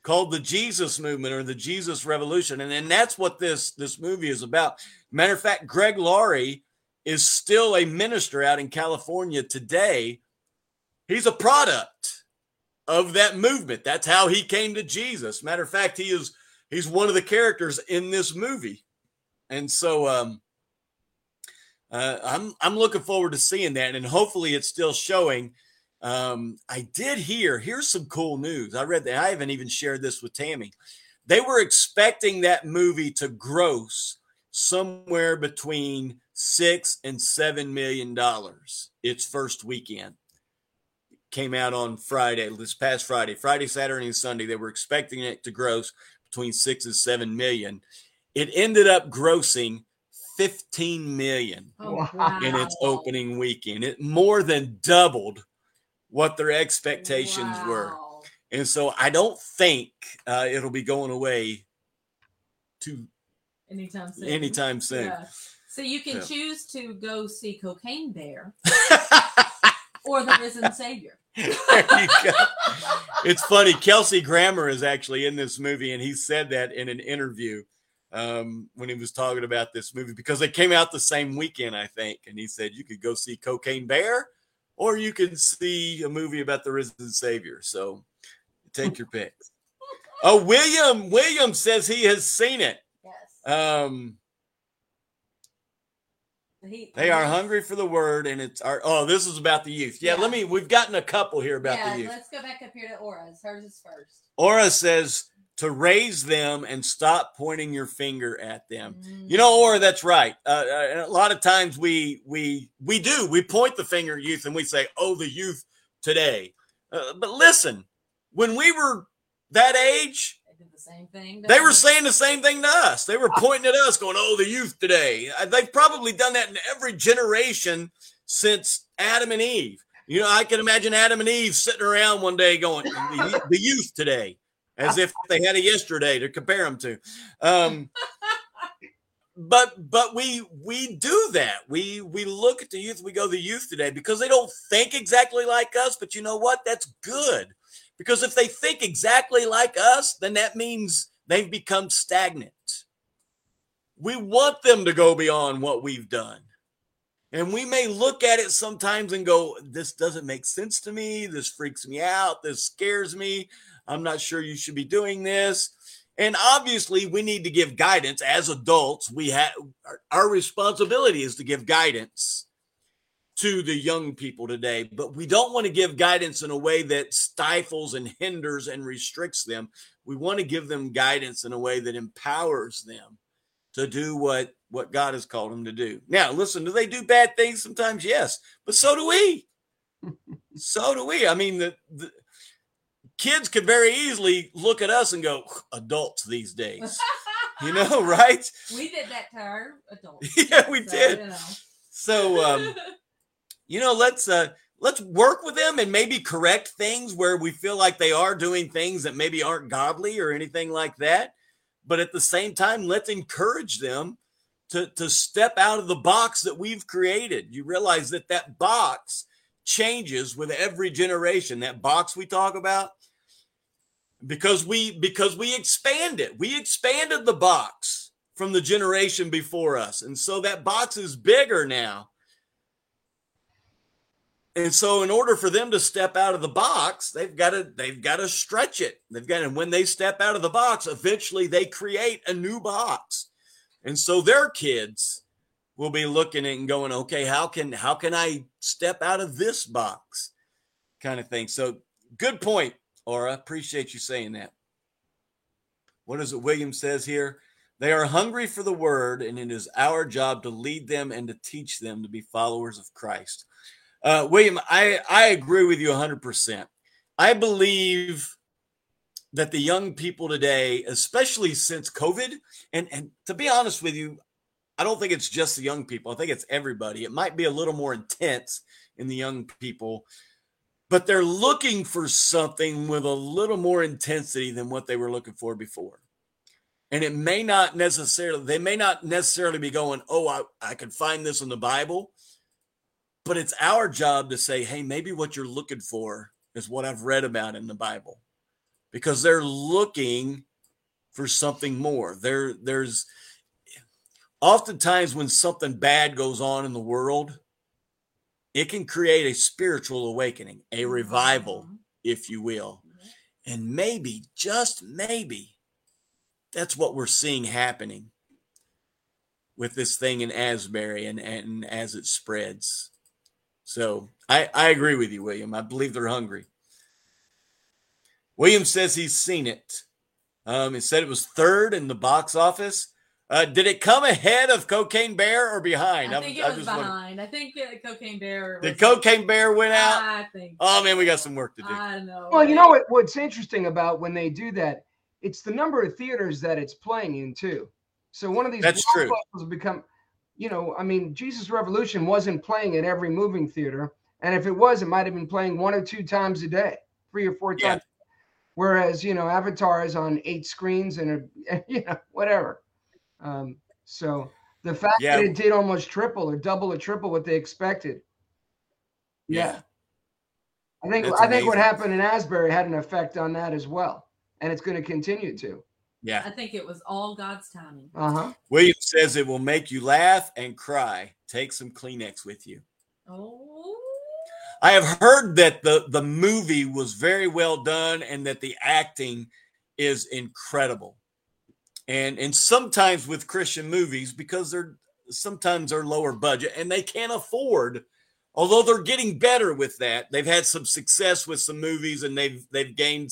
called the Jesus movement or the Jesus Revolution. And that's what this movie is about. Matter of fact, Greg Laurie is still a minister out in California today. He's a product of that movement. That's how he came to Jesus. Matter of fact, he's one of the characters in this movie. And so I'm looking forward to seeing that. And hopefully it's still showing. I did here's some cool news. I read that. I haven't even shared this with Tammy. They were expecting that movie to gross somewhere between $6 and $7 million. Its first weekend came out on Friday, this past Friday, Saturday and Sunday. They were expecting it to gross between $6 and $7 million. It ended up grossing $15 million in its opening weekend. It more than doubled what their expectations were. And so I don't think it'll be going away to anytime soon. Yeah. So you can choose to go see Cocaine Bear or The Risen Savior. There you go. It's funny. Kelsey Grammer is actually in this movie, and he said that in an interview when he was talking about this movie, because they came out the same weekend, I think. And he said, you could go see Cocaine Bear, or you can see a movie about the risen Savior. So take your pick. Oh, William says he has seen it. Yes. They are hungry for the word, and it's our. Oh, this is about the youth. Yeah, we've gotten a couple here about the youth. Let's go back up here to Aura's. Hers is first. Aura says to raise them and stop pointing your finger at them. Mm. You know, Aura, that's right. A lot of times we point the finger at youth and we say, oh, the youth today. But listen, when we were that age, they did the same thing. They were saying the same thing to us. They were pointing at us going, oh, the youth today. They've probably done that in every generation since Adam and Eve. You know, I can imagine Adam and Eve sitting around one day going, the youth today. As if they had a yesterday to compare them to. But we do that. We look at the youth, we go the youth today because they don't think exactly like us. But you know what? That's good. Because if they think exactly like us, then that means they've become stagnant. We want them to go beyond what we've done. And we may look at it sometimes and go, this doesn't make sense to me. This freaks me out. This scares me. I'm not sure you should be doing this. And obviously we need to give guidance as adults. We have our responsibility is to give guidance to the young people today, but we don't want to give guidance in a way that stifles and hinders and restricts them. We want to give them guidance in a way that empowers them to do what God has called them to do. Now, listen, do they do bad things sometimes? Yes, but so do we. So do we. I mean, the kids could very easily look at us and go, adults these days, you know, right? We did that to our adults. Yeah, we did. You know. So, you know, let's work with them and maybe correct things where we feel like they are doing things that maybe aren't godly or anything like that. But at the same time, let's encourage them to step out of the box that we've created. You realize that box changes with every generation. That box we talk about, because we expand it. We expanded the box from the generation before us. And so that box is bigger now. And so in order for them to step out of the box, they've got to stretch it. And when they step out of the box, eventually they create a new box. And so their kids will be looking at it and going, okay, how can I step out of this box kind of thing? So good point, Aura. Appreciate you saying that. What is it William says here? They are hungry for the word, and it is our job to lead them and to teach them to be followers of Christ. William, I agree with you 100%. I believe that the young people today, especially since COVID, and to be honest with you, I don't think it's just the young people. I think it's everybody. It might be a little more intense in the young people, but they're looking for something with a little more intensity than what they were looking for before. And it may not necessarily, they may not necessarily be going, oh, I can find this in the Bible. But it's our job to say, hey, maybe what you're looking for is what I've read about in the Bible, because they're looking for something more. There's oftentimes when something bad goes on in the world, it can create a spiritual awakening, a revival, if you will. And maybe, just maybe, that's what we're seeing happening with this thing in Asbury and as it spreads. So I agree with you, William. I believe they're hungry. William says he's seen it. It said it was third in the box office. Did it come ahead of Cocaine Bear or behind? I think it was behind. I think that Cocaine Bear. Did Cocaine Bear win out? I think. Oh, man, we got some work to do. I don't know. Well, you know what's interesting about when they do that? It's the number of theaters that it's playing in, too. So one of these blockbusters become, you know, I mean, Jesus Revolution wasn't playing at every moving theater. And if it was, it might have been playing 1 or 2 times a day, 3 or 4 times. Yeah. Whereas, you know, Avatar is on 8 screens and, you know, whatever. So the fact that it did almost triple or double or triple what they expected. Yeah. I think what happened in Asbury had an effect on that as well. And it's going to continue to. Yeah. I think it was all God's timing. Uh-huh. William says it will make you laugh and cry. Take some Kleenex with you. Oh. I have heard that the movie was very well done and that the acting is incredible. And sometimes with Christian movies, because they're lower budget and they can't afford, although they're getting better with that. They've had some success with some movies and they've gained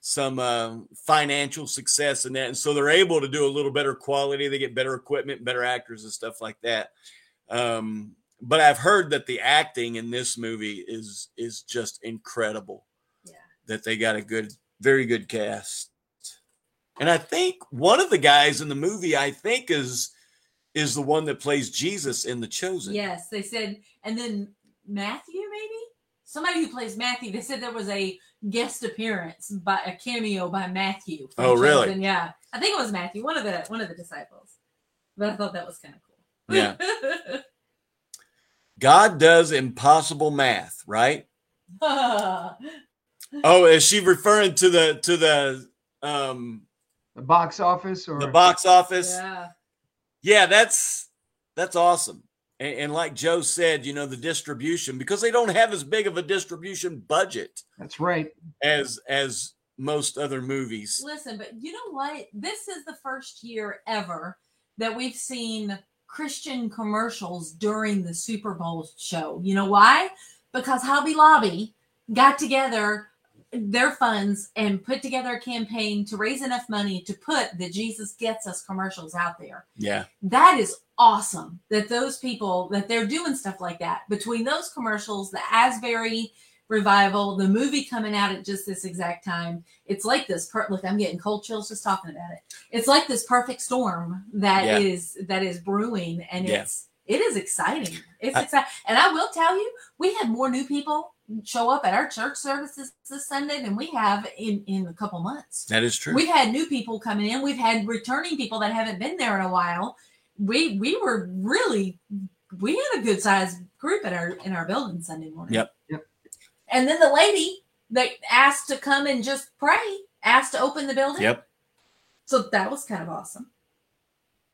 some financial success in that. And so they're able to do a little better quality. They get better equipment, better actors and stuff like that. But I've heard that the acting in this movie is just incredible. Yeah. That they got a very good cast. And I think one of the guys in the movie, is the one that plays Jesus in The Chosen. Yes, they said. And then Matthew, maybe? Somebody who plays Matthew. They said there was a guest appearance by a cameo by Matthew. Oh, really? Chosen. Yeah. I think it was Matthew, one of the disciples. But I thought that was kind of cool. Yeah. God does impossible math, right? Oh, is she referring to the box office or the box office? Yeah. Yeah, that's awesome. And like Joe said, you know, the distribution, because they don't have as big of a distribution budget. That's right. As most other movies. Listen, but you know what? This is the first year ever that we've seen Christian commercials during the Super Bowl show. You know why? Because Hobby Lobby got together their funds and put together a campaign to raise enough money to put the Jesus Gets Us commercials out there. Yeah. That is awesome that those people, that they're doing stuff like that. Between those commercials, the Asbury Revival, the movie coming out at just this exact time, it's like this, look, I'm getting cold chills just talking about it. It's like this perfect storm that is brewing, and it is exciting. It's exciting. And I will tell you, we had more new people show up at our church services this Sunday than we have in a couple months. That is true. We've had new people coming in. We've had returning people that haven't been there in a while. We had a good sized group in our building Sunday morning. Yep. And then the lady that asked to come and just pray, asked to open the building. Yep. So that was kind of awesome.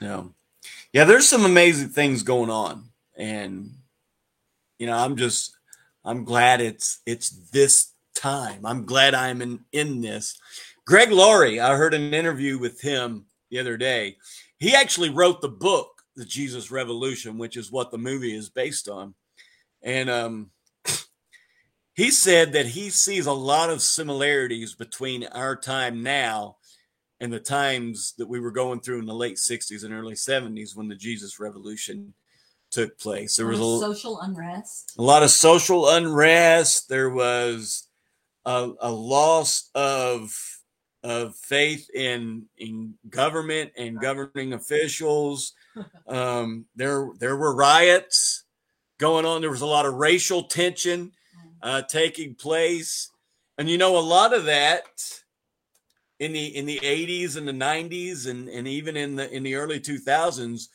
Yeah, there's some amazing things going on. And, you know, I'm just I'm glad it's this time. I'm glad I'm in this. Greg Laurie, I heard an interview with him the other day. He actually wrote the book, The Jesus Revolution, which is what the movie is based on. And he said that he sees a lot of similarities between our time now and the times that we were going through in the late 60s and early 70s when the Jesus Revolution took place. There was social unrest. A lot of social unrest. There was a loss of faith in government and governing officials. There were riots going on. There was a lot of racial tension taking place. And, you know, a lot of that in the 80s and the 90s and even in the early 2000s,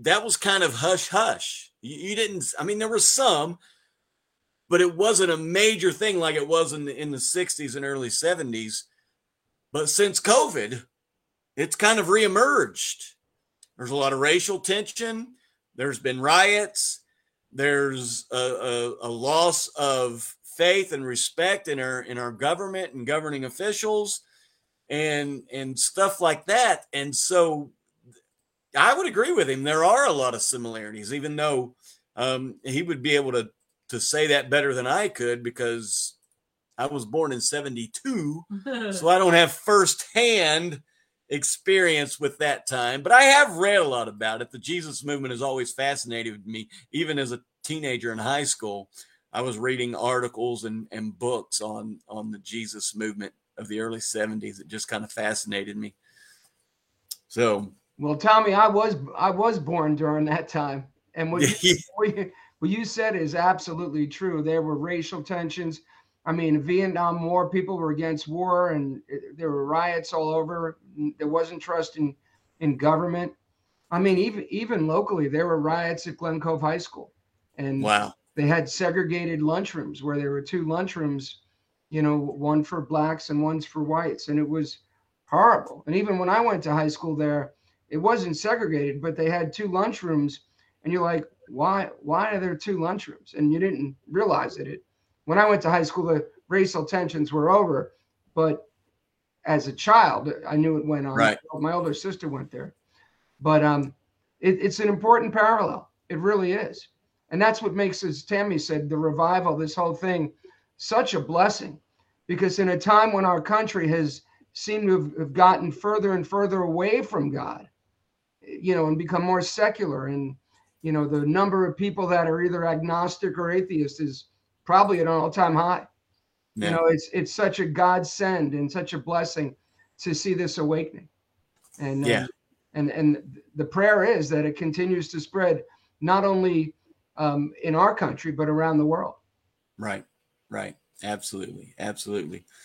that was kind of hush hush. You didn't, I mean, there were some, but it wasn't a major thing like it was in the 60s and early 70s. But since COVID, it's kind of reemerged. There's a lot of racial tension. There's been riots. There's a loss of faith and respect in our government and governing officials and stuff like that. And so I would agree with him. There are a lot of similarities, even though he would be able to say that better than I could, because I was born in 72, so I don't have firsthand experience with that time. But I have read a lot about it. The Jesus movement has always fascinated me. Even as a teenager in high school, I was reading articles and books on the Jesus movement of the early 70s. It just kind of fascinated me. So, well, Tommy, I was born during that time. And what you said is absolutely true. There were racial tensions. I mean, Vietnam War, people were against war, and there were riots all over. There wasn't trust in government. I mean, even locally, there were riots at Glen Cove High School. And wow. They had segregated lunchrooms where there were two lunchrooms, you know, one for blacks and one's for whites. And it was horrible. And even when I went to high school there, it wasn't segregated, but they had two lunchrooms. And you're like, why are there two lunchrooms? And you didn't realize it. When I went to high school, the racial tensions were over, but as a child, I knew it went on. Right. My older sister went there, but it's an important parallel. It really is. And that's what makes, as Tammy said, the revival, this whole thing, such a blessing, because in a time when our country has seemed to have gotten further and further away from God, you know, and become more secular, and, you know, the number of people that are either agnostic or atheist is probably at an all-time high. Yeah. You know, it's such a godsend and such a blessing to see this awakening. And and the prayer is that it continues to spread, not only in our country, but around the world. Right. Absolutely.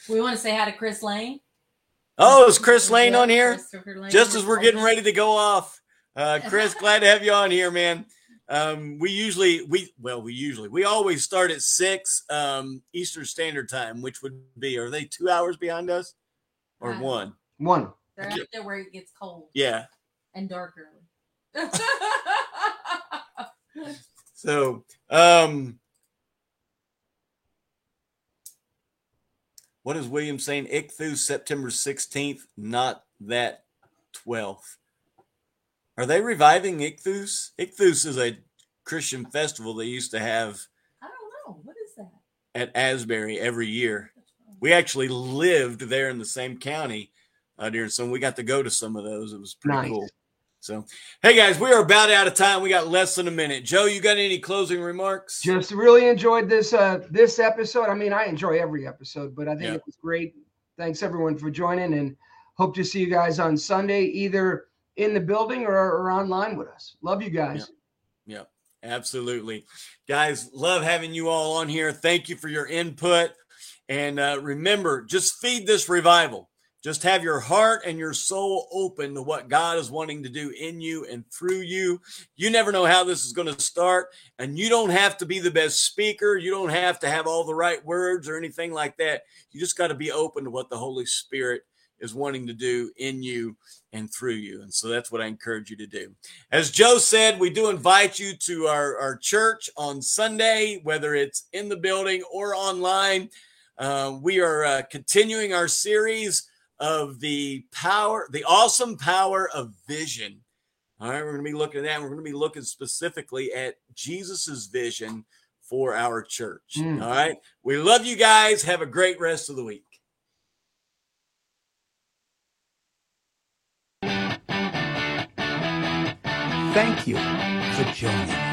We want to say hi to Chris Lane. Oh, is Chris Lane on here? Lane. Just as we're getting ready to go off. Chris, glad to have you on here, man. We always start at 6 Eastern Standard Time, which would be, are they 2 hours behind us or one? One. They're out there where it gets cold. Yeah. And dark early. So, what is William saying? Ichthus, September 16th, not that 12th. Are they reviving Ichthus? Ichthus is a Christian festival they used to have. I don't know. What is that? At Asbury every year. We actually lived there in the same county during some. We got to go to some of those. It was pretty cool. So, hey, guys, we are about out of time. We got less than a minute. Joe, you got any closing remarks? Just really enjoyed this episode. I mean, I enjoy every episode, but I think it was great. Thanks, everyone, for joining, and hope to see you guys on Sunday, either in the building or online with us. Love you guys. Yeah, absolutely. Guys, love having you all on here. Thank you for your input. And remember, just feed this revival. Just have your heart and your soul open to what God is wanting to do in you and through you. You never know how this is going to start, and you don't have to be the best speaker. You don't have to have all the right words or anything like that. You just got to be open to what the Holy Spirit is wanting to do in you and through you. And so that's what I encourage you to do. As Joe said, we do invite you to our church on Sunday, whether it's in the building or online. We are continuing our series of the awesome power of vision. All right, we're going to be looking at that. We're going to be looking specifically at Jesus's vision for our church. All right. We love you guys. Have a great rest of the week. Thank you for joining.